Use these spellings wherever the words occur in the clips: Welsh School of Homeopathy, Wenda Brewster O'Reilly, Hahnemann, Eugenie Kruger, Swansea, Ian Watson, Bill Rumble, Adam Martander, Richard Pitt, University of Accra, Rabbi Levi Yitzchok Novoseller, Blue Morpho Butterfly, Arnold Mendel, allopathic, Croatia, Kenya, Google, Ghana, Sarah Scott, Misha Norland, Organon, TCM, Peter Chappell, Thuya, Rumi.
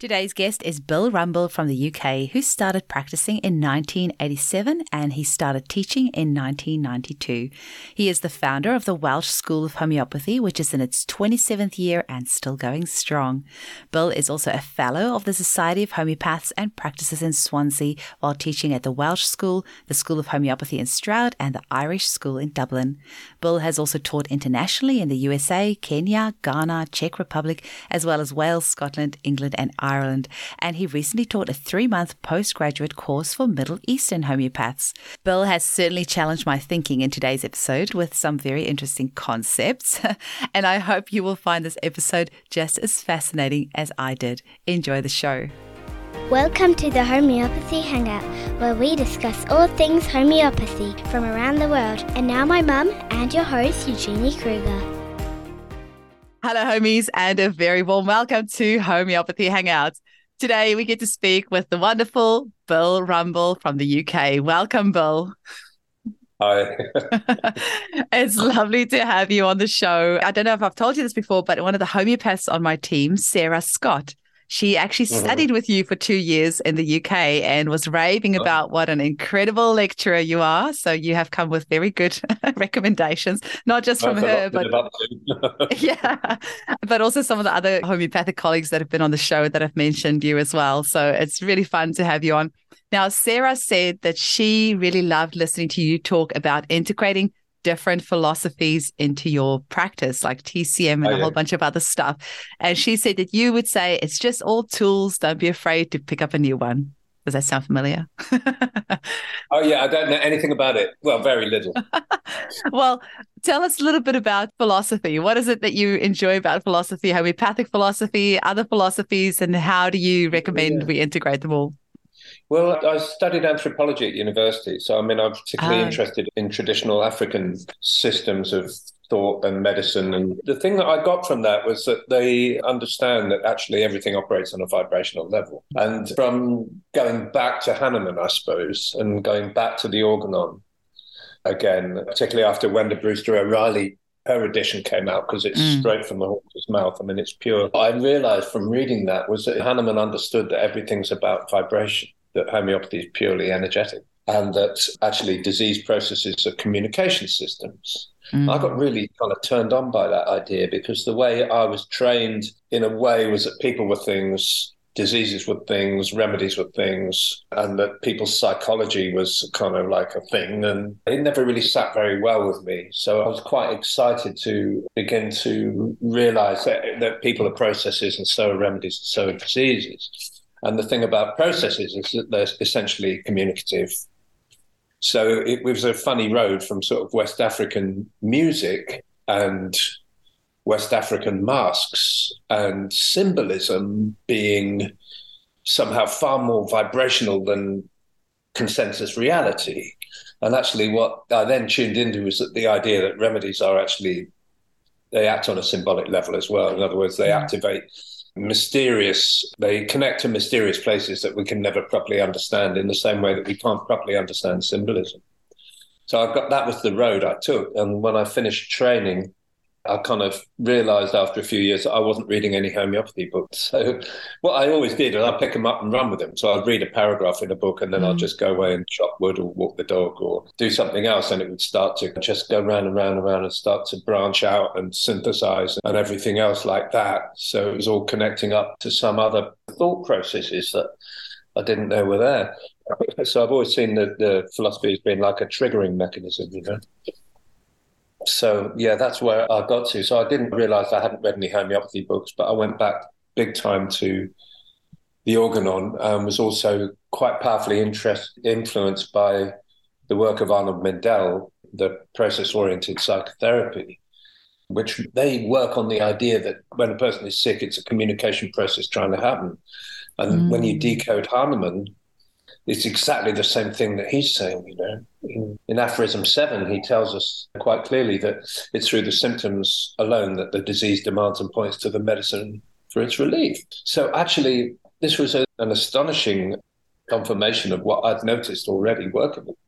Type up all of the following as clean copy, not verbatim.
Today's guest is Bill Rumble from the UK, who started practicing in 1987 and he started teaching in 1992. He is the founder of the Welsh School of Homeopathy, which is in its 27th year and still going strong. Bill is also a fellow of the Society of Homeopaths and practices in Swansea while teaching at the Welsh School, the School of Homeopathy in Stroud and the Irish School in Dublin. Bill has also taught internationally in the USA, Kenya, Ghana, Czech Republic, as well as Wales, Scotland, England and Ireland, and he recently taught a 3-month postgraduate course for Middle Eastern homeopaths. Bill has certainly challenged my thinking in today's episode with some very interesting concepts, and I hope you will find this episode just as fascinating as I did. Enjoy the show. Welcome to the Homeopathy Hangout, where we discuss all things homeopathy from around the world. And now my mum and your host, Eugenie Kruger. Hello, homies, and a very warm welcome to Homeopathy Hangouts. Today, we get to speak with the wonderful Bill Rumble from the UK. Welcome, Bill. Hi. It's lovely to have you on the show. I don't know if I've told you this before, but one of the homeopaths on my team, Sarah Scott, she actually studied with you for 2 years in the UK and was raving about what an incredible lecturer you are. So you have come with very good recommendations, not just from her, but yeah, but also some of the other homeopathic colleagues that have been on the show that have mentioned you as well. So it's really fun to have you on. Now, Sarah said that she really loved listening to you talk about integrating different philosophies into your practice, like TCM and a whole bunch of other stuff. And she said that you would say, it's just all tools. Don't be afraid to pick up a new one. Does that sound familiar? I don't know anything about it. Well, very little. Well, tell us a little bit about philosophy. What is it that you enjoy about philosophy, homeopathic philosophy, other philosophies, and how do you recommend we integrate them all? Well, I studied anthropology at university. So, I'm particularly interested in traditional African systems of thought and medicine. And the thing that I got from that was that they understand that actually everything operates on a vibrational level. And from going back to Hahnemann, I suppose, and going back to the Organon again, particularly after Wenda Brewster O'Reilly, her edition came out because it's straight from the horse's mouth. It's pure. I realized from reading that was that Hahnemann understood that everything's about vibration, that homeopathy is purely energetic, and that actually disease processes are communication systems. I got really kind of turned on by that idea because the way I was trained in a way was that people were things, diseases were things, remedies were things, and that people's psychology was kind of like a thing, and it never really sat very well with me. So I was quite excited to begin to realise that people are processes, and so are remedies, and so are diseases. And the thing about processes is that they're essentially communicative. So it was a funny road from sort of West African music and West African masks and symbolism being somehow far more vibrational than consensus reality. And actually what I then tuned into was that the idea that remedies are actually, they act on a symbolic level as well. In other words, they activate they connect to mysterious places that we can never properly understand in the same way that we can't properly understand symbolism. So that was the road I took. And when I finished training, I kind of realized after a few years that I wasn't reading any homeopathy books. So what I always did was I'd pick them up and run with them. So I'd read a paragraph in a book and then I'd just go away and chop wood or walk the dog or do something else. And it would start to just go round and round and round and start to branch out and synthesize and everything else like that. So it was all connecting up to some other thought processes that I didn't know were there. So I've always seen the philosophy as being like a triggering mechanism, you know. So, yeah, that's where I got to. So I didn't realise I hadn't read any homeopathy books, but I went back big time to the Organon and was also quite powerfully influenced by the work of Arnold Mendel, the process-oriented psychotherapy, which they work on the idea that when a person is sick, it's a communication process trying to happen. And when you decode Hahnemann, it's exactly the same thing that he's saying, you know. In Aphorism 7, he tells us quite clearly that it's through the symptoms alone that the disease demands and points to the medicine for its relief. So actually, this was an astonishing confirmation of what I'd noticed already working with people,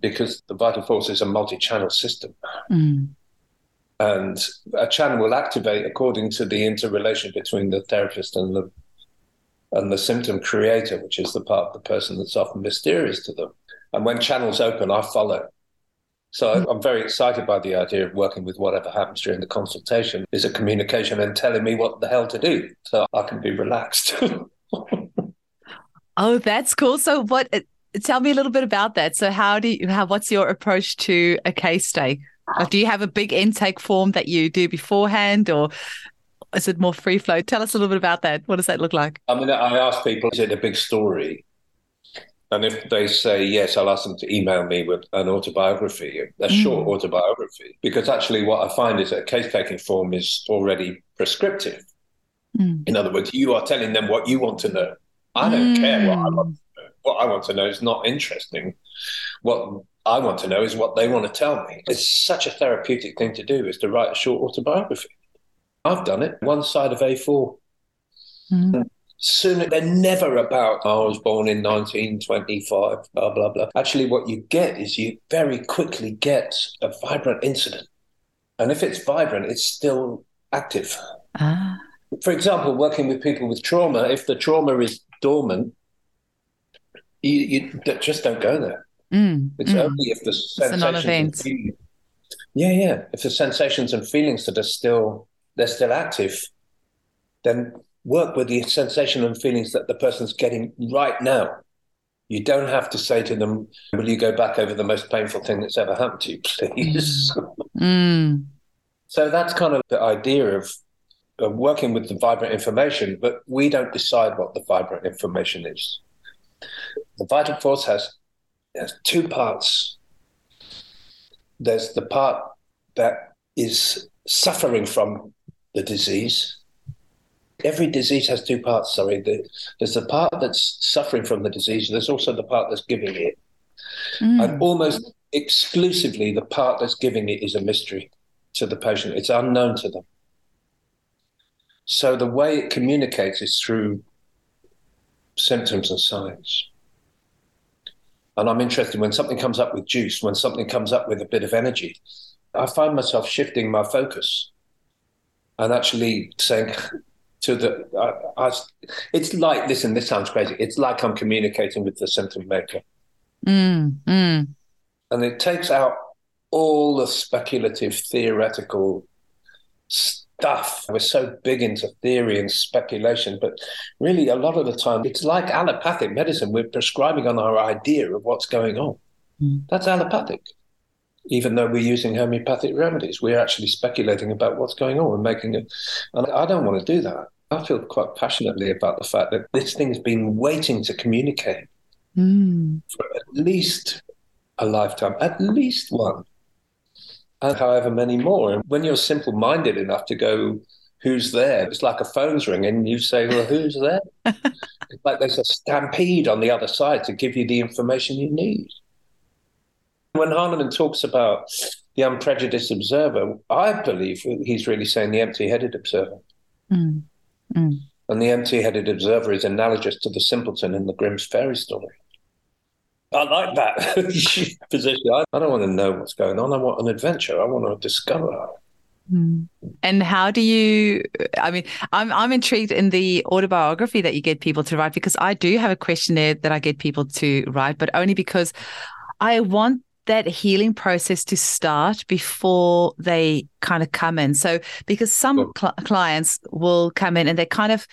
because the vital force is a multi-channel system. And a channel will activate according to the interrelation between the therapist and the and the symptom creator, which is the part of the person that's often mysterious to them. And when channels open, I follow. So I'm very excited by the idea of working with whatever happens during the consultation is a communication and telling me what the hell to do so I can be relaxed. Oh, that's cool. So what? Tell me a little bit about that. So what's your approach to a case day? Do you have a big intake form that you do beforehand, or is it more free flow? Tell us a little bit about that. What does that look like? I mean, I ask people, is it a big story? And if they say yes, I'll ask them to email me with an autobiography, a short autobiography, because actually what I find is that a case-taking form is already prescriptive. Mm. In other words, you are telling them what you want to know. I don't care what I want to know. What I want to know is not interesting. What I want to know is what they want to tell me. It's such a therapeutic thing to do, is to write a short autobiography. I've done it, one side of A4. Mm. Soon, they're never about, I was born in 1925, blah, blah, blah. Actually, what you get is you very quickly get a vibrant incident. And if it's vibrant, it's still active. Ah. For example, working with people with trauma, if the trauma is dormant, you just don't go there. Mm. It's only if the sensations and feelings. Yeah. If the sensations and feelings that are still, they're still active, then work with the sensation and feelings that the person's getting right now. You don't have to say to them, will you go back over the most painful thing that's ever happened to you, please? Mm. So that's kind of the idea of working with the vibrant information, but we don't decide what the vibrant information is. The vital force has two parts. There's the part that is suffering from the disease. Every disease has two parts, sorry. There's the part that's suffering from the disease, and there's also the part that's giving it. Mm. And almost exclusively the part that's giving it is a mystery to the patient. It's unknown to them. So the way it communicates is through symptoms and signs. And I'm interested when something comes up with juice, when something comes up with a bit of energy, I find myself shifting my focus and actually saying... it's like, listen, this sounds crazy. It's like I'm communicating with the symptom maker. Mm, mm. And it takes out all the speculative, theoretical stuff. We're so big into theory and speculation, but really a lot of the time, it's like allopathic medicine. We're prescribing on our idea of what's going on. Mm. That's allopathic. Even though we're using homeopathic remedies, we're actually speculating about what's going on and making it. And I don't want to do that. I feel quite passionately about the fact that this thing's been waiting to communicate for at least a lifetime, at least one, and however many more. And when you're simple-minded enough to go, who's there? It's like a phone's ringing and you say, well, who's there? It's like there's a stampede on the other side to give you the information you need. When Hahnemann talks about the unprejudiced observer, I believe he's really saying the empty-headed observer. Mm. Mm. And the empty-headed observer is analogous to the simpleton in the Grimm's fairy story. I like that position. I don't want to know what's going on. I want an adventure. I want to discover. Mm. And how do you, I mean, I'm intrigued in the autobiography that you get people to write, because I do have a questionnaire that I get people to write, but only because I want that healing process to start before they kind of come in. So because some clients will come in and they kind of,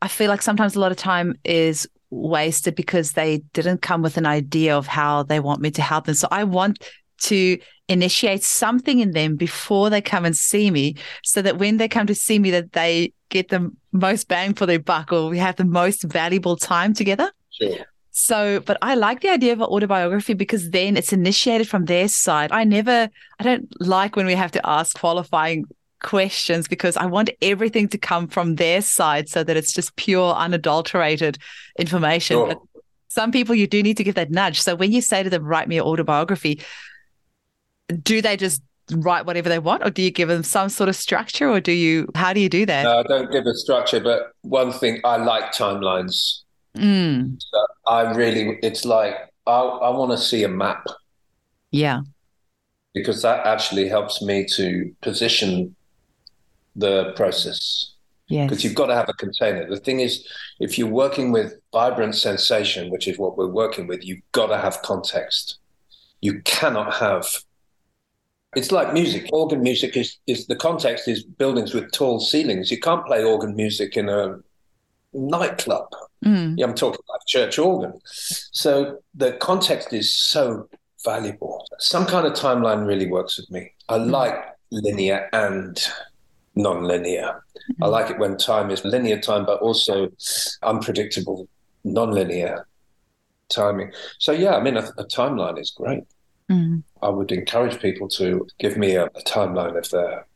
I feel like sometimes a lot of time is wasted because they didn't come with an idea of how they want me to help them. So I want to initiate something in them before they come and see me, so that when they come to see me, that they get the most bang for their buck, or we have the most valuable time together. Sure. So, but I like the idea of an autobiography because then it's initiated from their side. I don't like when we have to ask qualifying questions, because I want everything to come from their side so that it's just pure, unadulterated information. Sure. But some people you do need to give that nudge. So when you say to them, write me an autobiography, do they just write whatever they want, or do you give them some sort of structure, or how do you do that? No, I don't give a structure, but one thing, I like timelines. Mm. So it's like I want to see a map. Yeah. Because that actually helps me to position the process. Yes. Because you've got to have a container. The thing is, if you're working with vibrant sensation, which is what we're working with, you've got to have context. You cannot have... It's like music. Organ music is the context is buildings with tall ceilings. You can't play organ music in a nightclub. Mm. I'm talking like church organ. So the context is so valuable. Some kind of timeline really works with me. I like linear and non-linear. Mm. I like it when time is linear time, but also unpredictable, non-linear timing. So yeah, I mean, a timeline is great. Mm. I would encourage people to give me a timeline of their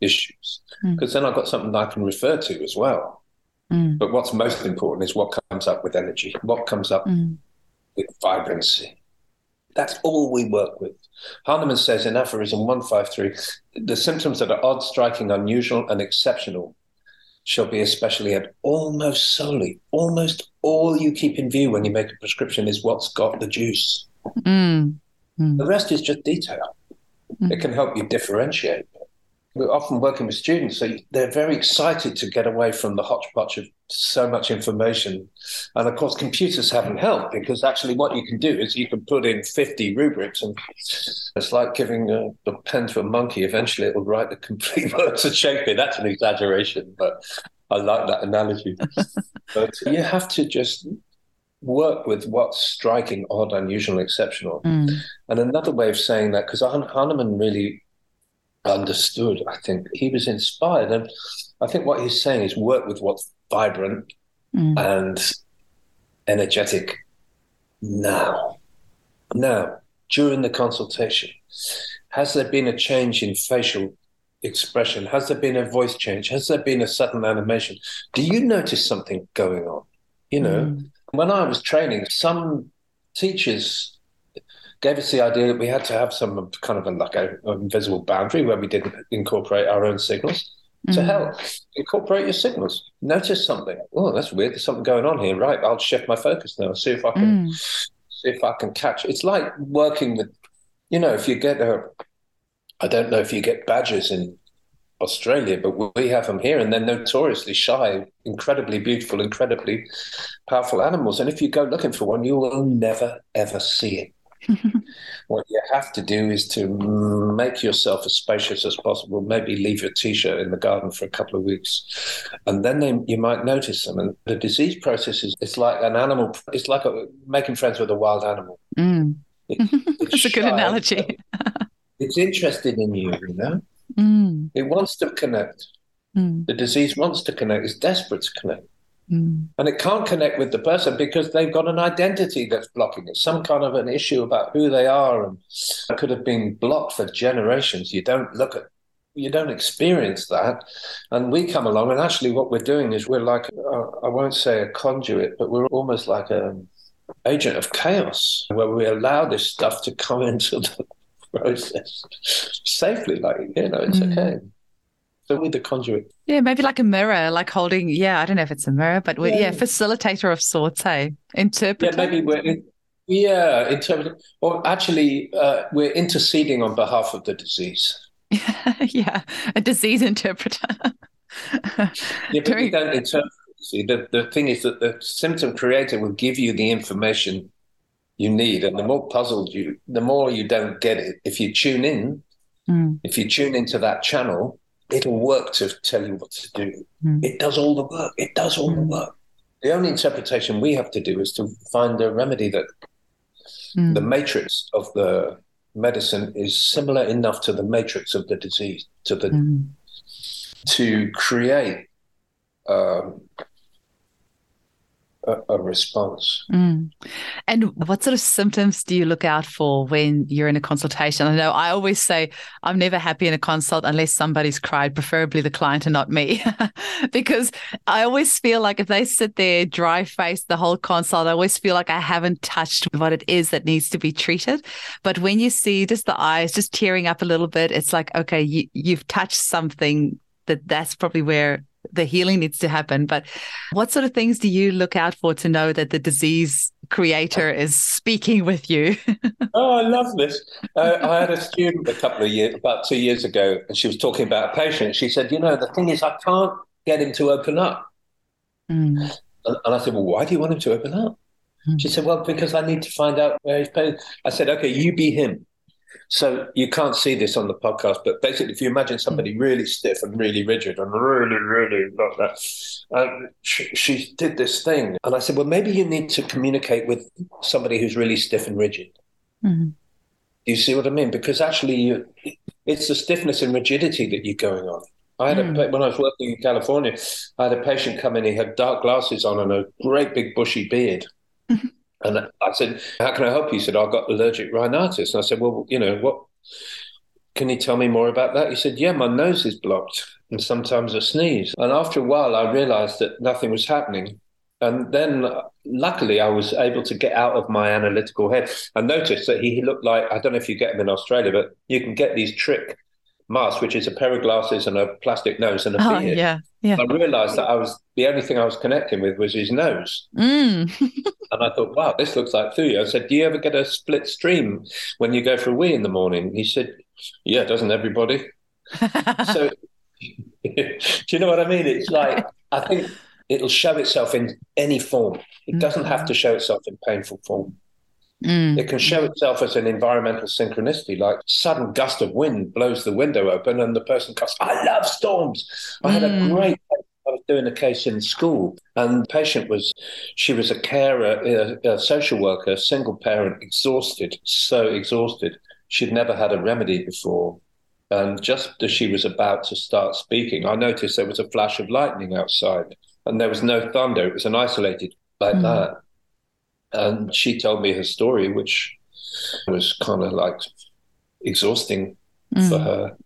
issues, because then I've got something I can refer to as well. Mm. But what's most important is what comes up with energy, what comes up with vibrancy. That's all we work with. Hahnemann says in aphorism 153, the symptoms that are odd, striking, unusual, and exceptional shall be especially and almost solely, almost all you keep in view when you make a prescription is what's got the juice. Mm. Mm. The rest is just detail. Mm. It can help you differentiate. We're often working with students, so they're very excited to get away from the hodgepodge of so much information. And, of course, computers haven't helped, because actually what you can do is you can put in 50 rubrics, and it's like giving a pen to a monkey. Eventually it will write the complete works of Shakespeare. That's an exaggeration, but I like that analogy. But you have to just... work with what's striking, odd, unusual, and exceptional. Mm. And another way of saying that, because Hahnemann really understood, I think, he was inspired. And I think what he's saying is work with what's vibrant and energetic now. Now, during the consultation, has there been a change in facial expression? Has there been a voice change? Has there been a sudden animation? Do you notice something going on? You know, when I was training, some teachers gave us the idea that we had to have some kind of an invisible boundary where we didn't incorporate our own signals. To help, incorporate your signals. Notice something. Oh, that's weird. There's something going on here. Right, I'll shift my focus now. See if I can catch. It's like working with, if you get I don't know if you get badgers in Australia, but we have them here, and they're notoriously shy, incredibly beautiful, incredibly powerful animals. And if you go looking for one, you will never, ever see it. What you have to do is to make yourself as spacious as possible, maybe leave your T-shirt in the garden for a couple of weeks, and then you might notice them. And the disease process is making friends with a wild animal. Mm. That's a good analogy. It's interested in you, you know? Mm. It wants to connect. Mm. The disease wants to connect. It's desperate to connect. Mm. And it can't connect with the person because they've got an identity that's blocking it, some kind of an issue about who they are, and it could have been blocked for generations. You don't experience that. And we come along, and actually what we're doing is we're like, I won't say a conduit, but we're almost like an agent of chaos, where we allow this stuff to come into the process safely, it's okay. So with the conduit, maybe like a mirror, like holding. I don't know if it's a mirror, but we're facilitator of sorts. Interpreter. Maybe we're interpreter, or actually we're interceding on behalf of the disease. A disease interpreter. But we don't interpret. See, the thing is that the symptom creator will give you the information you need, and the more puzzled you, the more you don't get it. If you tune in, if you tune into that channel, it'll work to tell you what to do. It does all the work. It does all the work. The only interpretation we have to do is to find a remedy that the matrix of the medicine is similar enough to the matrix of the disease, to create a response. And what sort of symptoms do you look out for when you're in a consultation? I know I always say I'm never happy in a consult unless somebody's cried, preferably the client and not me, because I always feel like if they sit there dry-faced the whole consult, I always feel like I haven't touched what it is that needs to be treated. But when you see just the eyes just tearing up a little bit, it's like, okay, you've touched something that's probably where the healing needs to happen. But what sort of things do you look out for to know that the disease creator is speaking with you? Oh, I love this. I had a student about 2 years ago, and she was talking about a patient. She said, the thing is, I can't get him to open up. Mm. And I said, well, why do you want him to open up? Mm. She said, well, because I need to find out where he's pain. I said, okay, you be him. So you can't see this on the podcast, but basically if you imagine somebody really stiff and really rigid and really like that, she did this thing. And I said, well, maybe you need to communicate with somebody who's really stiff and rigid. Mm-hmm. Do you see what I mean? Because actually it's the stiffness and rigidity that you're going on. I had when I was working in California, I had a patient come in, he had dark glasses on and a great big bushy beard. Mm-hmm. And I said, how can I help you? He said, I've got allergic rhinitis. And I said, well, you know, what? Can you tell me more about that? He said, yeah, my nose is blocked and sometimes I sneeze. And after a while, I realized that nothing was happening. And then luckily I was able to get out of my analytical head and noticed that he looked like, I don't know if you get them in Australia, but you can get these trick masks, which is a pair of glasses and a plastic nose and a beard. Yeah. I realized that the only thing I was connecting with was his nose. Mm. And I thought, wow, this looks like Thuya. I said, do you ever get a split stream when you go for a wee in the morning? He said, yeah, doesn't everybody? So, do you know what I mean? It's like, I think it'll show itself in any form. It doesn't have to show itself in painful form. Mm. It can show itself as an environmental synchronicity, like sudden gust of wind blows the window open and the person goes, I love storms. I had a great case. I was doing a case in school and the patient she was a carer, a social worker, single parent, so exhausted. She'd never had a remedy before. And just as she was about to start speaking, I noticed there was a flash of lightning outside and there was no thunder. It was an isolated like that. And she told me her story, which was kind of like exhausting for her.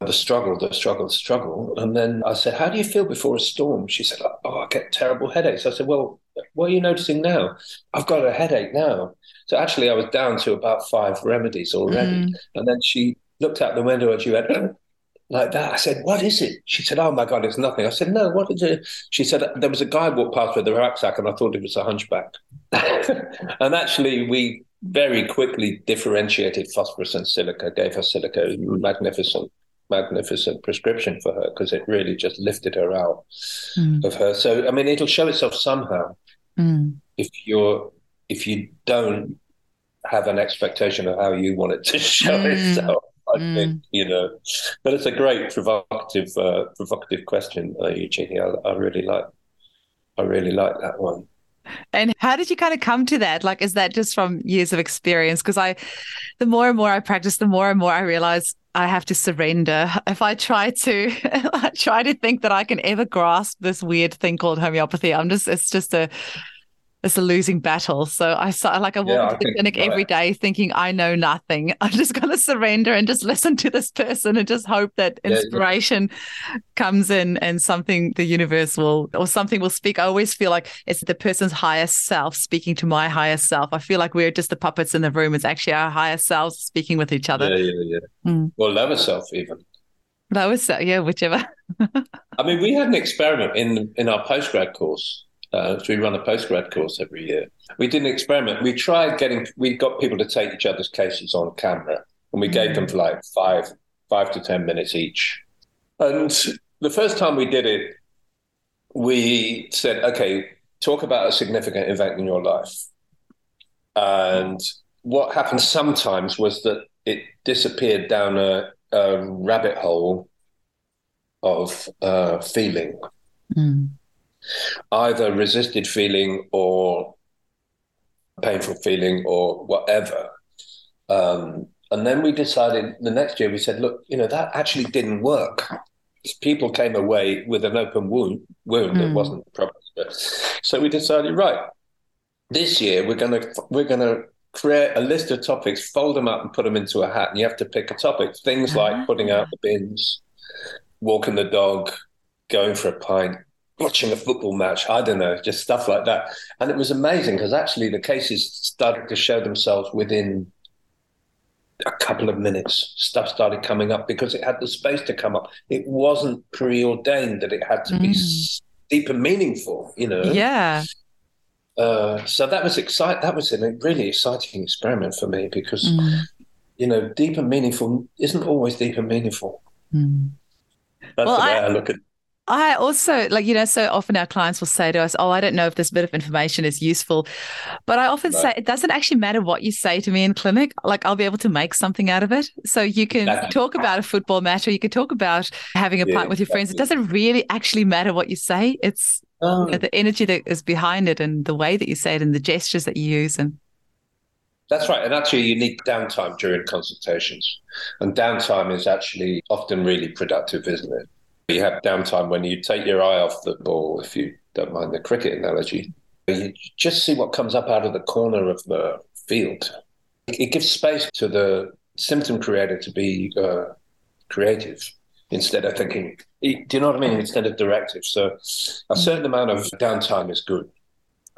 The struggle. And then I said, how do you feel before a storm? She said, oh, I get terrible headaches. I said, well, what are you noticing now? I've got a headache now. So actually I was down to about 5 remedies already. And then she looked out the window and she went, like that. I said, what is it? She said, oh my God, it's nothing. I said, no, what is it? She said, there was a guy walked past with a rucksack and I thought it was a hunchback. And actually we very quickly differentiated phosphorus and silica, gave her silica, a magnificent prescription for her because it really just lifted her out of her. So, I mean, it'll show itself somehow if you don't have an expectation of how you want it to show itself. I think, you know, but it's a great provocative question, Eugenie. I really like that one. And how did you kind of come to that? Like, is that just from years of experience? Because the more and more I practice, the more and more I realize I have to surrender. If I try to think that I can ever grasp this weird thing called homeopathy, it's a losing battle. So I walk into the clinic every day thinking I know nothing. I'm just going to surrender and just listen to this person and just hope that inspiration comes in and something will speak. I always feel like it's the person's higher self speaking to my higher self. I feel like we're just the puppets in the room. It's actually our higher selves speaking with each other. Yeah. Mm. Well, lower self even. Lower self, yeah, whichever. I mean, we had an experiment in our postgrad course. So we run a postgrad course every year. We did an experiment. We got people to take each other's cases on camera, and we gave them for like five to 10 minutes each. And the first time we did it, we said, okay, talk about a significant event in your life. And what happened sometimes was that it disappeared down a rabbit hole of feeling. Mm. Either resisted feeling or painful feeling or whatever. And then we decided the next year, we said, look, you know, that actually didn't work. People came away with an open wound. It wasn't a problem. So we decided, right, this year we're going to create a list of topics, fold them up and put them into a hat. And you have to pick a topic, things like putting out the bins, walking the dog, going for a pint, watching a football match, I don't know, just stuff like that. And it was amazing because actually the cases started to show themselves within a couple of minutes. Stuff started coming up because it had the space to come up. It wasn't preordained that it had to be deep and meaningful, you know. Yeah. So that was exciting. That was a really exciting experiment for me because, you know, deep and meaningful isn't always deep and meaningful. That's the way I look at it. I also, like, you know, so often our clients will say to us, oh, I don't know if this bit of information is useful. But I often say it doesn't actually matter what you say to me in clinic. Like, I'll be able to make something out of it. So you can talk about a football match, or you can talk about having a pint with your friends. It doesn't really actually matter what you say. It's you know, the energy that is behind it and the way that you say it and the gestures that you use. And that's right. And actually, you need downtime during consultations. And downtime is actually often really productive, isn't it? You have downtime when you take your eye off the ball, if you don't mind the cricket analogy. You just see what comes up out of the corner of the field. It gives space to the symptom creator to be creative instead of thinking, do you know what I mean? Instead of directive. So a certain amount of downtime is good.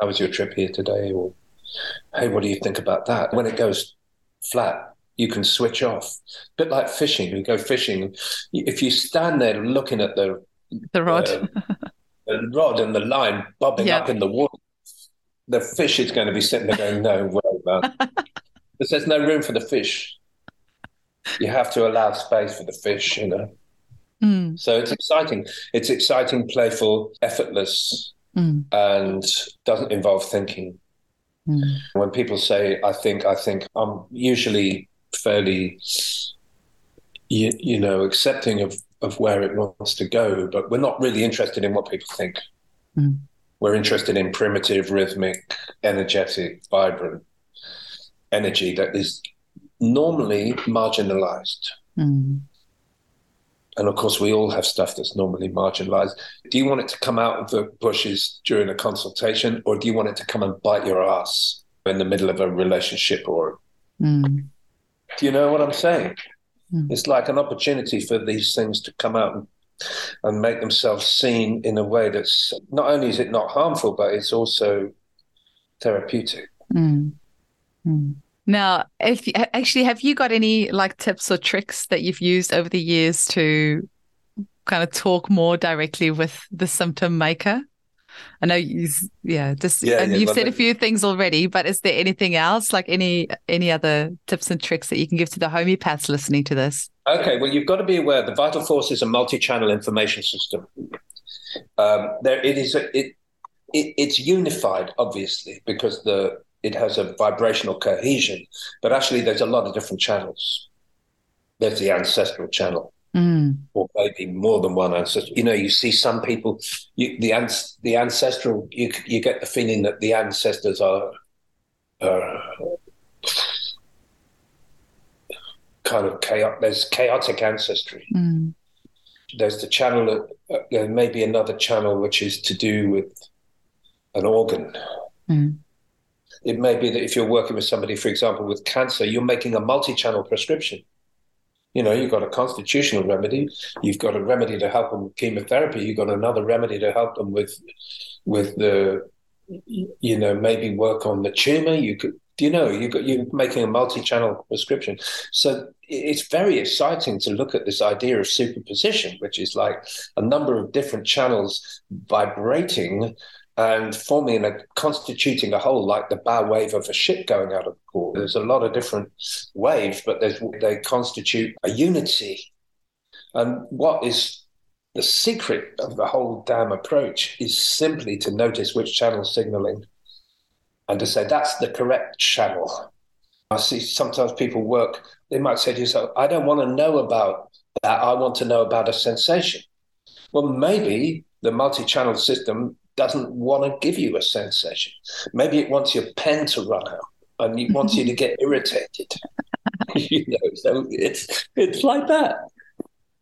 How was your trip here today? Or, hey, what do you think about that? When it goes flat, you can switch off. A bit like fishing. You go fishing. If you stand there looking at the rod, the rod and the line bobbing up in the water, the fish is going to be sitting there going, no way, man. Because there's no room for the fish. You have to allow space for the fish, you know. Mm. So it's exciting. It's exciting, playful, effortless, and doesn't involve thinking. Mm. When people say, I think, I'm usually fairly, you know, accepting of where it wants to go, but we're not really interested in what people think. Mm. We're interested in primitive, rhythmic, energetic, vibrant energy that is normally marginalized. Mm. And of course, we all have stuff that's normally marginalized. Do you want it to come out of the bushes during a consultation, or do you want it to come and bite your ass in the middle of a relationship? Or do you know what I'm saying? Mm. It's like an opportunity for these things to come out and make themselves seen in a way that's not only is it not harmful, but it's also therapeutic. Mm. Mm. Now, have you got any like tips or tricks that you've used over the years to kind of talk more directly with the symptom maker? I know you've said a few things already, but is there anything else, like any other tips and tricks that you can give to the homeopaths listening to this? Okay, well, you've got to be aware the vital force is a multi-channel information system. It's unified, obviously, because it has a vibrational cohesion, but actually there's a lot of different channels. There's the ancestral channel, or maybe more than one ancestral. You know, you see some people, the ancestral, you get the feeling that the ancestors are kind of chaotic. There's chaotic ancestry. Mm. There's the channel, there may be another channel which is to do with an organ. Mm. It may be that if you're working with somebody, for example, with cancer, you're making a multi-channel prescription. You know, you've got a constitutional remedy. You've got a remedy to help them with chemotherapy. You've got another remedy to help them with the, you know, maybe work on the tumour. You're making a multi-channel prescription. So it's very exciting to look at this idea of superposition, which is like a number of different channels vibrating and constituting a whole, like the bow wave of a ship going out of the port. There's a lot of different waves, but they constitute a unity. And what is the secret of the whole damn approach is simply to notice which channel's signaling and to say, that's the correct channel. I see sometimes people they might say to yourself, I don't want to know about that. I want to know about a sensation. Well, maybe the multi-channel system doesn't want to give you a sensation. Maybe it wants your pen to run out and it wants you to get irritated. You know, so it's like that.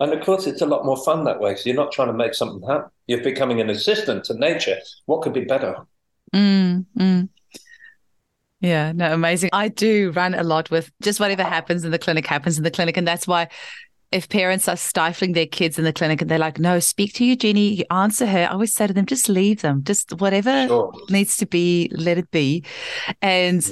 And of course, it's a lot more fun that way because you're not trying to make something happen. You're becoming an assistant to nature. What could be better? Yeah, no, amazing. I do run a lot with just whatever happens in the clinic, and that's why. If parents are stifling their kids in the clinic and they're like, no, speak to Eugenie, you answer her, I always say to them, just leave them. Just whatever needs to be, let it be. And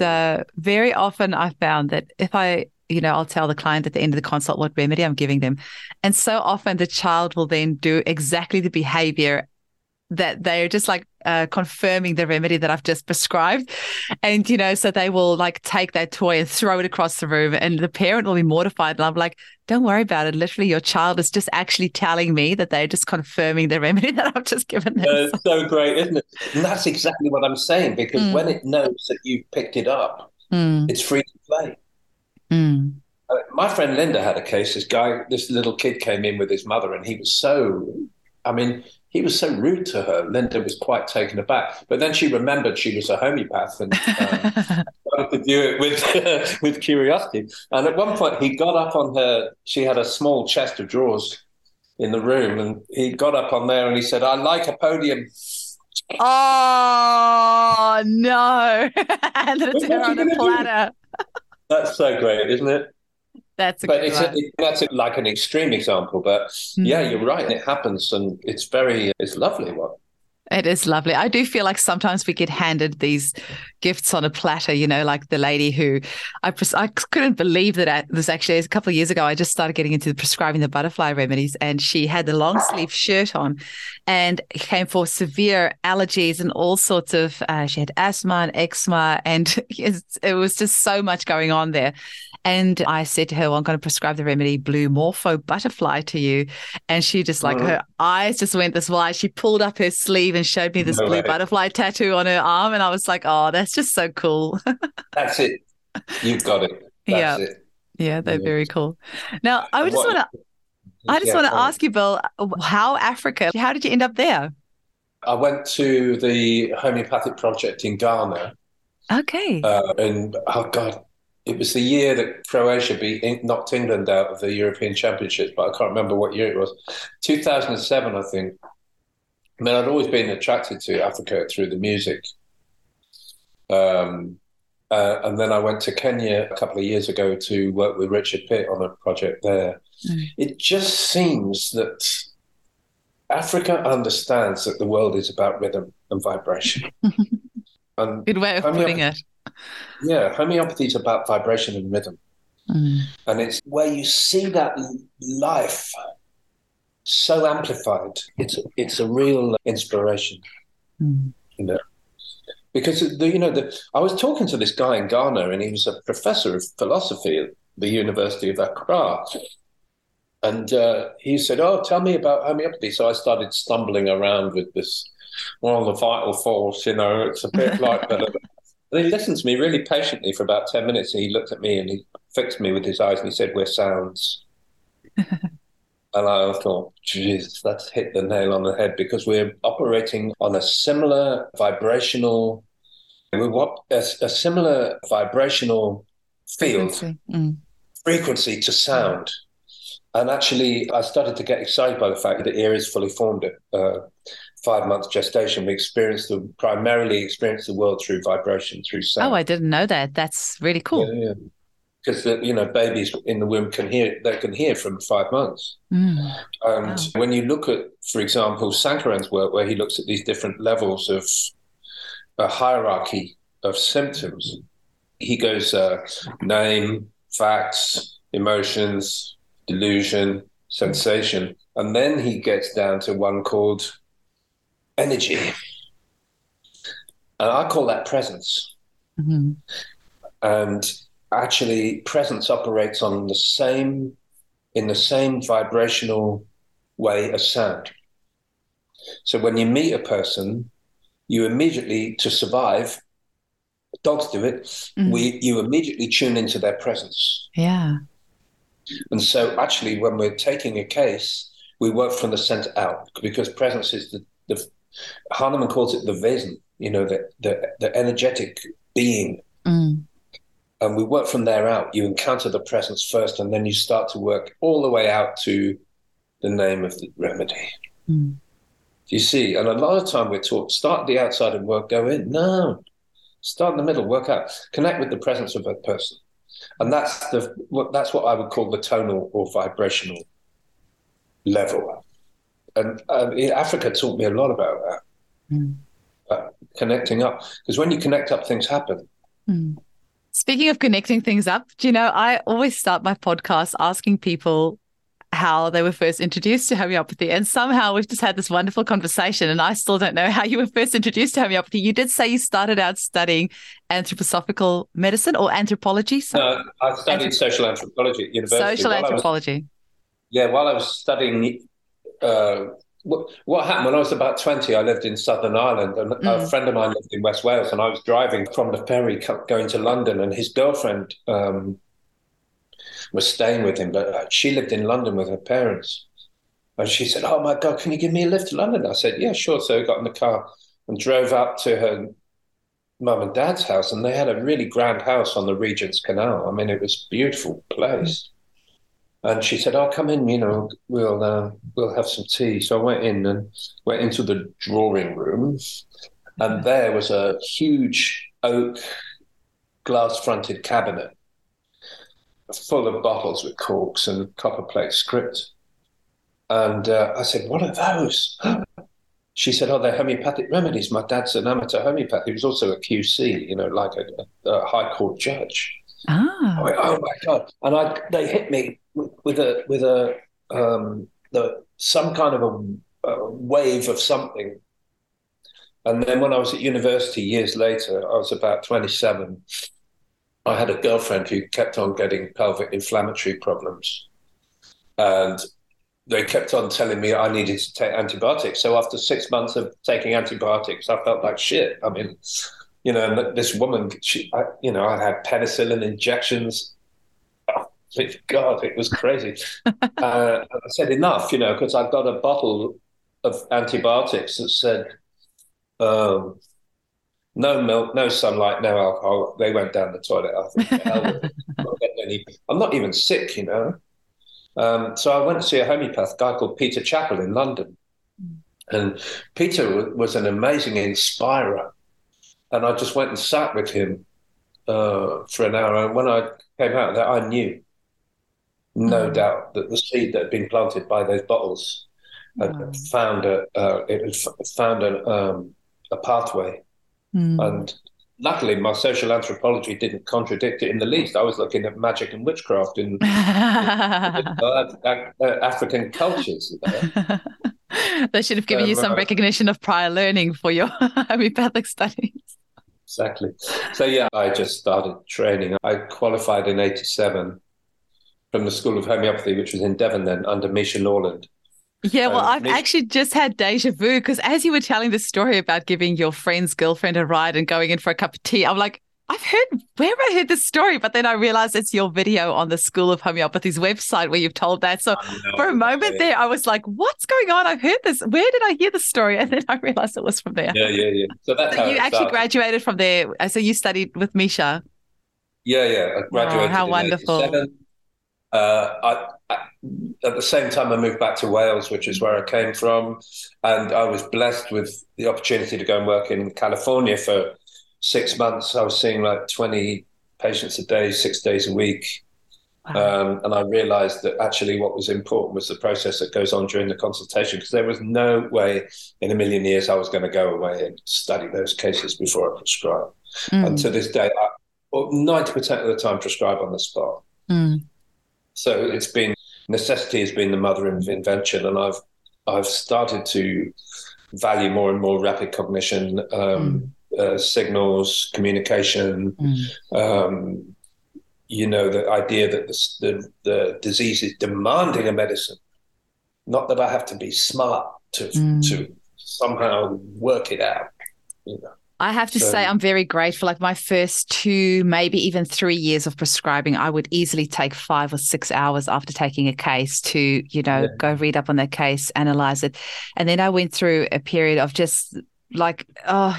very often I found that if I'll tell the client at the end of the consult what remedy I'm giving them. And so often the child will then do exactly the behavior that they're just like, confirming the remedy that I've just prescribed. And, you know, so they will like take that toy and throw it across the room and the parent will be mortified. And I'm like, don't worry about it. Literally, your child is just actually telling me that they're just confirming the remedy that I've just given them. It's so great, isn't it? And that's exactly what I'm saying, because when it knows that you've picked it up, it's free to play. My friend Linda had a case. This little kid came in with his mother, and he was so rude to her. Linda was quite taken aback. But then she remembered she was a homeopath and started to view it with curiosity. And at one point, he got up on her. She had a small chest of drawers in the room, and he got up on there and he said, "I like a podium." Oh no! And it's her on a platter. That's so great, isn't it? That's like an extreme example, but yeah, you're right. And it happens, and it's lovely. It is lovely. I do feel like sometimes we get handed these gifts on a platter, you know, like the lady who I couldn't believe that this actually is a couple of years ago. I just started getting into prescribing the butterfly remedies, and she had the long sleeve shirt on and came for severe allergies and all sorts of, she had asthma and eczema, and it was just so much going on there. And I said to her, well, I'm going to prescribe the remedy Blue Morpho Butterfly to you. And she just like her eyes just went this wide. She pulled up her sleeve and showed me this blue butterfly tattoo on her arm. And I was like, oh, that's just so cool. That's it. You've got it. That's it. Yeah, they're very cool. Now, I just want to ask you, Bill, how did you end up there? I went to the homeopathic project in Ghana. Okay. It was the year that Croatia knocked England out of the European Championships, but I can't remember what year it was. 2007, I think. I mean, I'd always been attracted to Africa through the music. And then I went to Kenya a couple of years ago to work with Richard Pitt on a project there. It just seems that Africa understands that the world is about rhythm and vibration. Good way of putting it. Yeah, homeopathy is about vibration and rhythm. And it's where you see that life so amplified. It's a real inspiration, you know. Because, I was talking to this guy in Ghana, and he was a professor of philosophy at the University of Accra. And he said, oh, tell me about homeopathy. So I started stumbling around with this, well, the vital force, you know, it's a bit like that. And he listened to me really patiently for about 10 minutes, and he looked at me and he fixed me with his eyes and he said, we're sounds. And I thought, Jesus, that's hit the nail on the head, because we're operating on a similar vibrational field, frequency to sound. And actually, I started to get excited by the fact that the ear is fully formed at 5 months gestation. We primarily experience the world through vibration, through sound. Oh, I didn't know that. That's really cool. Yeah, because babies in the womb can hear from 5 months. And when you look at, for example, Sankaran's work, where he looks at these different levels of a hierarchy of symptoms, he goes name, facts, emotions, delusion, sensation, and then he gets down to one called energy, and I call that presence. And actually, presence operates in the same vibrational way as sound. So when you meet a person, you immediately, to survive, dogs do it. You immediately tune into their presence. Yeah. And so actually, when we're taking a case, we work from the center out, because presence is Hahnemann calls it the Wesen, the energetic being. And we work from there out. You encounter the presence first, and then you start to work all the way out to the name of the remedy. You see, and a lot of time we're taught, start the outside and work, go in. No, start in the middle, work out. Connect with the presence of a person. And that's what I would call the tonal or vibrational level. And Africa taught me a lot about that, connecting up. Because when you connect up, things happen. Speaking of connecting things up, I always start my podcast asking people how they were first introduced to homeopathy. And somehow we've just had this wonderful conversation, and I still don't know how you were first introduced to homeopathy. You did say you started out studying anthroposophical medicine or anthropology. No, I studied social anthropology at university. Social anthropology. While I was studying, what happened when I was about 20, I lived in Southern Ireland, and a friend of mine lived in West Wales, and I was driving from the ferry going to London, and his girlfriend was staying with him, but she lived in London with her parents. And she said, "Oh, my God, can you give me a lift to London?" I said, "Yeah, sure." So I got in the car and drove up to her mum and dad's house, and they had a really grand house on the Regent's Canal. I mean, it was a beautiful place. And she said, "Oh, come in, you know, we'll have some tea." So I went into the drawing room, and there was a huge oak glass-fronted cabinet full of bottles with corks and copperplate script. And I said, "What are those?" She said, "Oh, they're homeopathic remedies. My dad's an amateur homeopath. He was also a QC, you know, like a high court judge." Ah. I went, "Oh, my God." And they hit me with some kind of a wave of something. And then when I was at university years later, I was about 27, I had a girlfriend who kept on getting pelvic inflammatory problems, and they kept on telling me I needed to take antibiotics. So after 6 months of taking antibiotics, I felt like shit. I mean, you know, this woman, I had penicillin injections. Oh, God, it was crazy. I said, "Enough," you know, because I got a bottle of antibiotics that said, no milk, no sunlight, no alcohol. They went down the toilet. I thought, hell with it. I'm not even sick, you know. So I went to see a homeopath, a guy called Peter Chappell in London. And Peter was an amazing inspirer. And I just went and sat with him for an hour. And when I came out of that, I knew, no doubt, that the seed that had been planted by those bottles had found a pathway. And luckily, my social anthropology didn't contradict it in the least. I was looking at magic and witchcraft in African cultures. You know? They should have given you some recognition of prior learning for your homeopathic studies. Exactly. So, yeah, I just started training. I qualified in 1987 from the School of Homeopathy, which was in Devon then, under Misha Norland. Yeah, well, I've actually just had deja vu, because as you were telling this story about giving your friend's girlfriend a ride and going in for a cup of tea, I'm like, where have I heard this story? But then I realized it's your video on the School of Homeopathy's website where you've told that. So for a moment there, I was like, what's going on? I've heard this. Where did I hear the story? And then I realized it was from there. Yeah. So that's so how you actually graduated from there. So you studied with Misha. Yeah. I graduated. Oh, how wonderful. At the same time, I moved back to Wales, which is where I came from, and I was blessed with the opportunity to go and work in California for 6 months. I was seeing like 20 patients a day, 6 days a week, and I realised that actually what was important was the process that goes on during the consultation, because there was no way in a million years I was going to go away and study those cases before I prescribe. And to this day, 90% of the time prescribe on the spot. So it's been, necessity has been the mother of invention, and I've started to value more and more rapid cognition, signals, communication. You know, the idea that the disease is demanding a medicine, not that I have to be smart to somehow work it out. You know. I have to say I'm very grateful. Like my first 2, maybe even 3 years of prescribing, I would easily take 5 or 6 hours after taking a case to, you know, go read up on that case, analyze it. And then I went through a period of just like,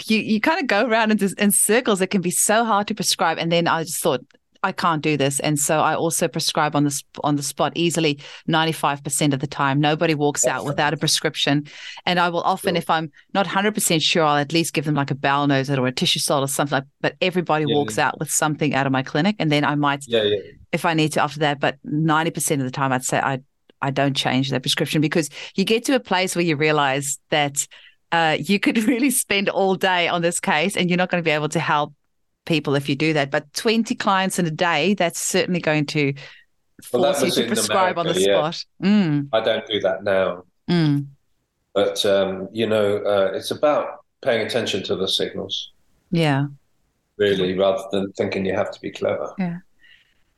you kind of go around in circles. It can be so hard to prescribe. And then I just thought, I can't do this. And so I also prescribe on the spot easily 95% of the time. Nobody walks out without a prescription. And I will often, if I'm not 100% sure, I'll at least give them like a bowel nose or a tissue salt or something like that. But everybody walks out with something out of my clinic. And then I might, if I need to after that, but 90% of the time I'd say I don't change that prescription, because you get to a place where you realize that you could really spend all day on this case and you're not going to be able to help people if you do that. But 20 clients in a day, that's certainly going to force you to prescribe America, on the spot. Mm. I don't do that now. Mm. But, it's about paying attention to the signals. Yeah. Really, rather than thinking you have to be clever. Yeah.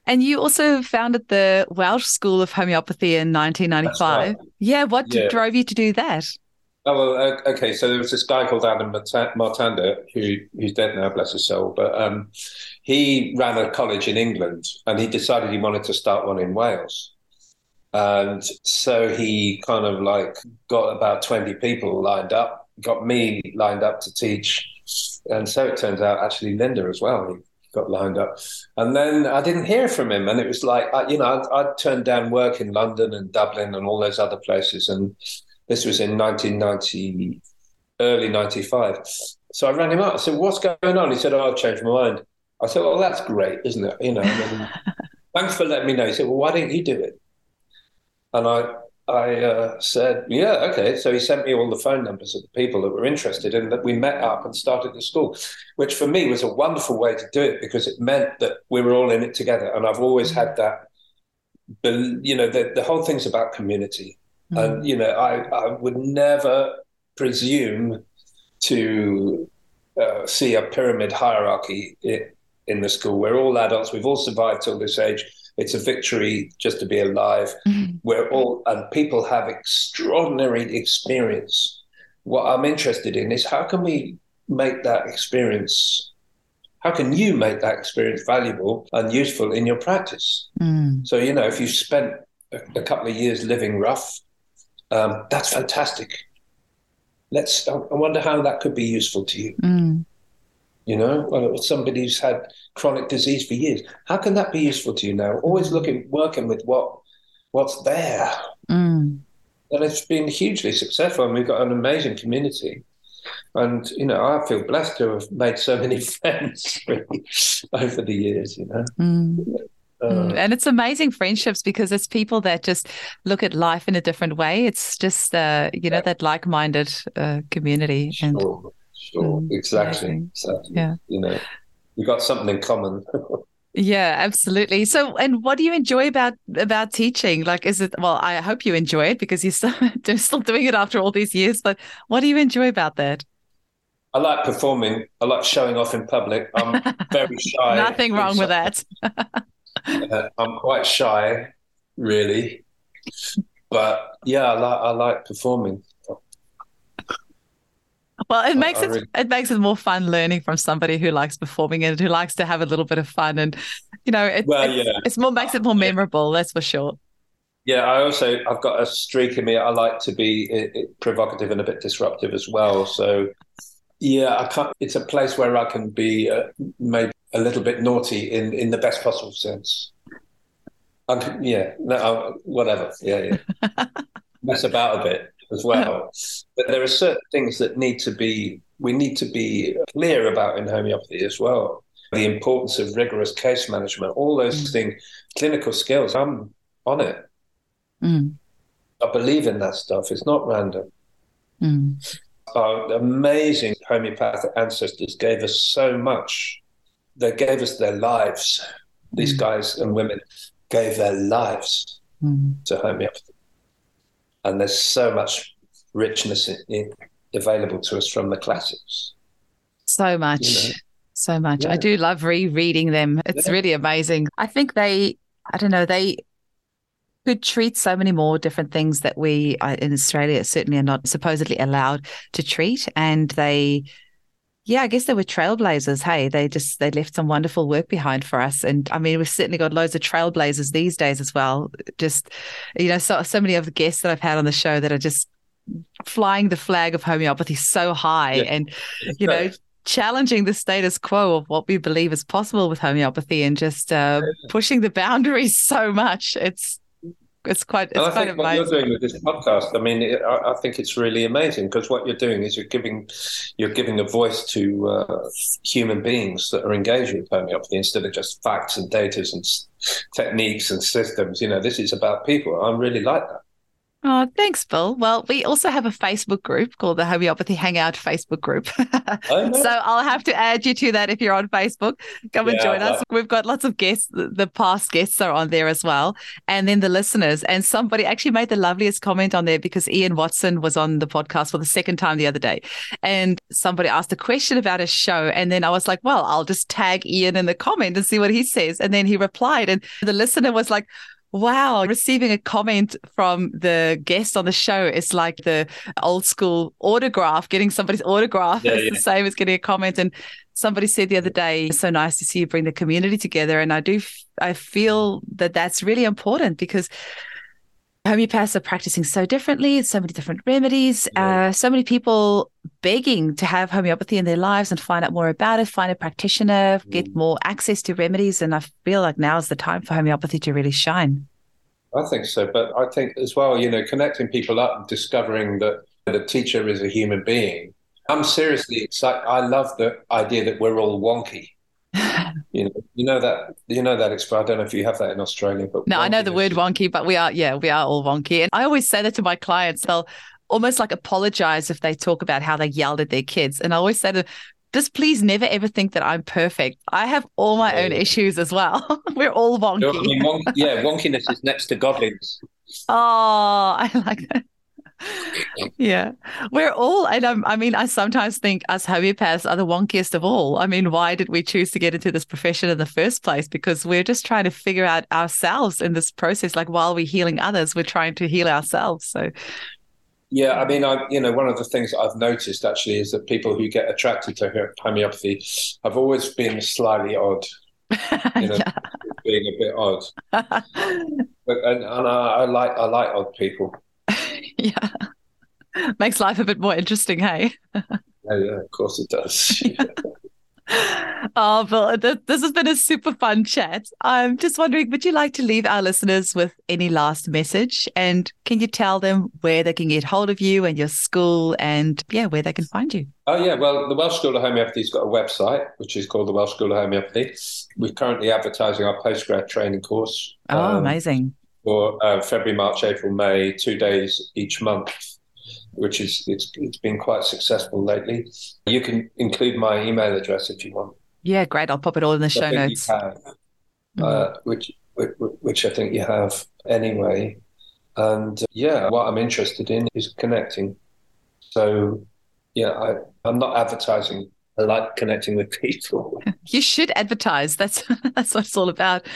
And you also founded the Welsh School of Homeopathy in 1995. Right. Yeah. What drove you to do that? Oh, well, okay. So there was this guy called Adam Martander, who's dead now, bless his soul. But he ran a college in England, and he decided he wanted to start one in Wales. And so he kind of got about 20 people lined up, got me lined up to teach. And so it turns out actually Linda as well, he got lined up. And then I didn't hear from him. And it was I'd turned down work in London and Dublin and all those other places. And this was in 1990, early 95. So I rang him up. I said, what's going on? He said, I've changed my mind. I said, well, that's great, isn't it? Thanks for letting me know. He said, well, why didn't you do it? And I said, yeah, okay. So he sent me all the phone numbers of the people that were interested in that. We met up and started the school, which for me was a wonderful way to do it because it meant that we were all in it together. And I've always had that, the whole thing's about community. Mm. And, I would never presume to see a pyramid hierarchy in the school. We're all adults. We've all survived till this age. It's a victory just to be alive. Mm-hmm. And people have extraordinary experience. What I'm interested in is how can you make that experience valuable and useful in your practice? Mm. So, if you've spent a couple of years living rough, that's fantastic. I wonder how that could be useful to you. Mm. Somebody who's had chronic disease for years. How can that be useful to you now? Always working with what's there. Mm. And it's been hugely successful, and we've got an amazing community. And, I feel blessed to have made so many friends really, over the years, Mm. And it's amazing friendships because it's people that just look at life in a different way. It's just, that like-minded community. Sure. Sure, exactly. So, yeah. You've got something in common. Yeah, absolutely. So, and what do you enjoy about teaching? I hope you enjoy it because you're still doing it after all these years, but what do you enjoy about that? I like performing. I like showing off in public. I'm very shy. Nothing wrong with that. I'm quite shy, really. But yeah, I like performing. Well, it makes it more fun learning from somebody who likes performing and who likes to have a little bit of fun, and makes it more memorable. That's for sure. Yeah, I've got a streak in me. I like to be provocative and a bit disruptive as well. So, yeah, it's a place where I can be maybe a little bit naughty in the best possible sense. Whatever. Yeah, mess about a bit as well. But there are certain things that we need to be clear about in homeopathy as well. The importance of rigorous case management, all those things, clinical skills, I'm on it. Mm. I believe in that stuff. It's not random. Mm. Our amazing homeopathic ancestors gave us so much. They gave us their lives. These guys and women gave their lives to homeopathy. And there's so much richness available to us from the classics. So much. So much. Yeah. I do love rereading them. It's really amazing. I think they could treat so many more different things that we in Australia certainly are not supposedly allowed to treat. And I guess they were trailblazers. Hey, they left some wonderful work behind for us. And I mean, we've certainly got loads of trailblazers these days as well. Just, so many of the guests that I've had on the show that are just flying the flag of homeopathy so high and, challenging the status quo of what we believe is possible with homeopathy and just pushing the boundaries so much. It's quite amazing. What you're doing with this podcast, I mean, I think it's really amazing because what you're doing is you're giving a voice to human beings that are engaged with homeopathy instead of just facts and data and techniques and systems. This is about people. I really like that. Oh, thanks, Bill. Well, we also have a Facebook group called the Homeopathy Hangout Facebook group. So I'll have to add you to that if you're on Facebook. Come and join us. We've got lots of guests. The past guests are on there as well. And then the listeners. And somebody actually made the loveliest comment on there because Ian Watson was on the podcast for the second time the other day. And somebody asked a question about a show. And then I was like, well, I'll just tag Ian in the comment and see what he says. And then he replied. And the listener was like, wow, receiving a comment from the guest on the show is like the old school autograph. Getting somebody's autograph is the same as getting a comment. And somebody said the other day, it's so nice to see you bring the community together. And I feel that that's really important because homeopaths are practicing so differently, so many different remedies, so many people begging to have homeopathy in their lives and find out more about it, find a practitioner, get more access to remedies. And I feel like now is the time for homeopathy to really shine. I think so. But I think as well, you know, connecting people up and discovering that the teacher is a human being. I'm seriously excited. I love the idea that we're all wonky. You know that expression. I don't know if you have that in Australia, but no, I know the word wonky, but we are all wonky. And I always say that to my clients. They'll almost like apologize if they talk about how they yelled at their kids. And I always say to them, just please never ever think that I'm perfect. I have all my own issues as well. We're all wonky. You know what I mean? Wonkiness is next to godliness. Oh, I like that. Yeah, we're all, and I sometimes think us homeopaths are the wonkiest of all. I mean, why did we choose to get into this profession in the first place? Because we're just trying to figure out ourselves in this process. Like while we're healing others, we're trying to heal ourselves. So, yeah, I mean, one of the things I've noticed actually is that people who get attracted to homeopathy have always been slightly odd. Being a bit odd, but I like odd people. Yeah. Makes life a bit more interesting, hey? Yeah, of course it does. Oh, Bill, this has been a super fun chat. I'm just wondering, would you like to leave our listeners with any last message? And can you tell them where they can get hold of you and your school and, where they can find you? Oh, yeah. Well, the Welsh School of Homeopathy has got a website, which is called the Welsh School of Homeopathy. We're currently advertising our postgrad training course. Oh, amazing. For February, March, April, May, 2 days each month, which is it's been quite successful lately. You can include my email address if you want. Yeah, great. I'll pop it all in the show notes. Which I think you have anyway. And what I'm interested in is connecting. So I'm not advertising. I like connecting with people. You should advertise. That's what it's all about.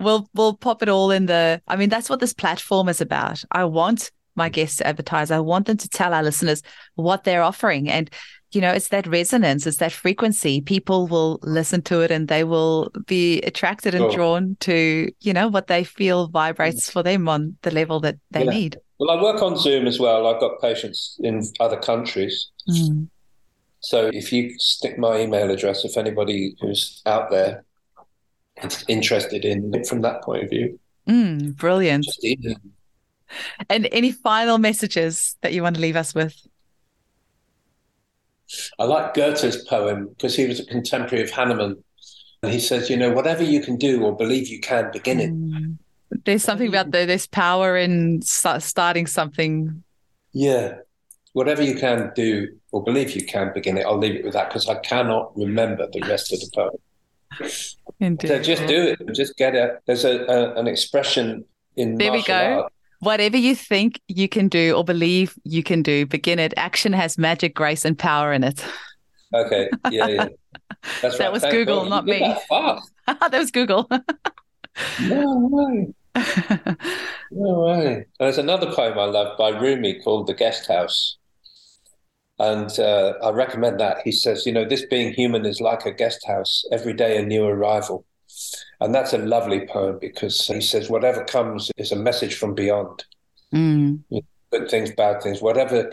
We'll pop it all in the... I mean, that's what this platform is about. I want my guests to advertise. I want them to tell our listeners what they're offering. And, it's that resonance. It's that frequency. People will listen to it and they will be attracted and drawn to, what they feel vibrates for them on the level that they need. Well, I work on Zoom as well. I've got patients in other countries. Mm. So if you stick my email address, if anybody who's out there is interested in it from that point of view. Brilliant. And any final messages that you want to leave us with? I like Goethe's poem because he was a contemporary of Hahnemann. And he says, whatever you can do or believe you can, begin it. There's something about there's power in starting something. Yeah. Whatever you can do or believe you can begin it, I'll leave it with that because I cannot remember the rest of the poem. Indeed. So just do it. Just get it. There's an expression in martial art. There we go. Whatever you think you can do or believe you can do, begin it. Action has magic, grace, and power in it. Okay. Yeah. That's right. That was Google, not me. That was Google. No way. No way. There's another poem I love by Rumi called The Guest House. And I recommend that. He says, this being human is like a guest house, every day a new arrival. And that's a lovely poem because he says whatever comes is a message from beyond. Mm. Good things, bad things, whatever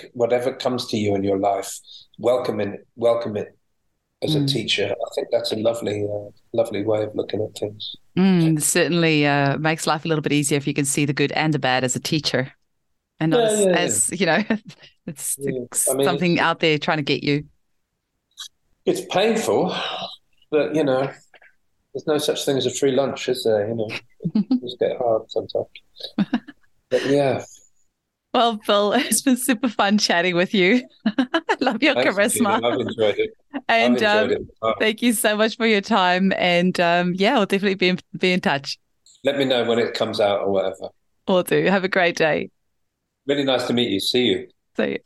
comes to you in your life, welcome it as a teacher. I think that's a lovely way of looking at things. It certainly makes life a little bit easier if you can see the good and the bad as a teacher. And not something out there trying to get you. It's painful, but, there's no such thing as a free lunch, is there? It just gets hard sometimes. But, yeah. Well, Bill, it's been super fun chatting with you. I love your charisma. I've enjoyed it. And thank you so much for your time. And yeah, we'll definitely be in touch. Let me know when it comes out or whatever. Will do. Have a great day. Really nice to meet you. See you. See you.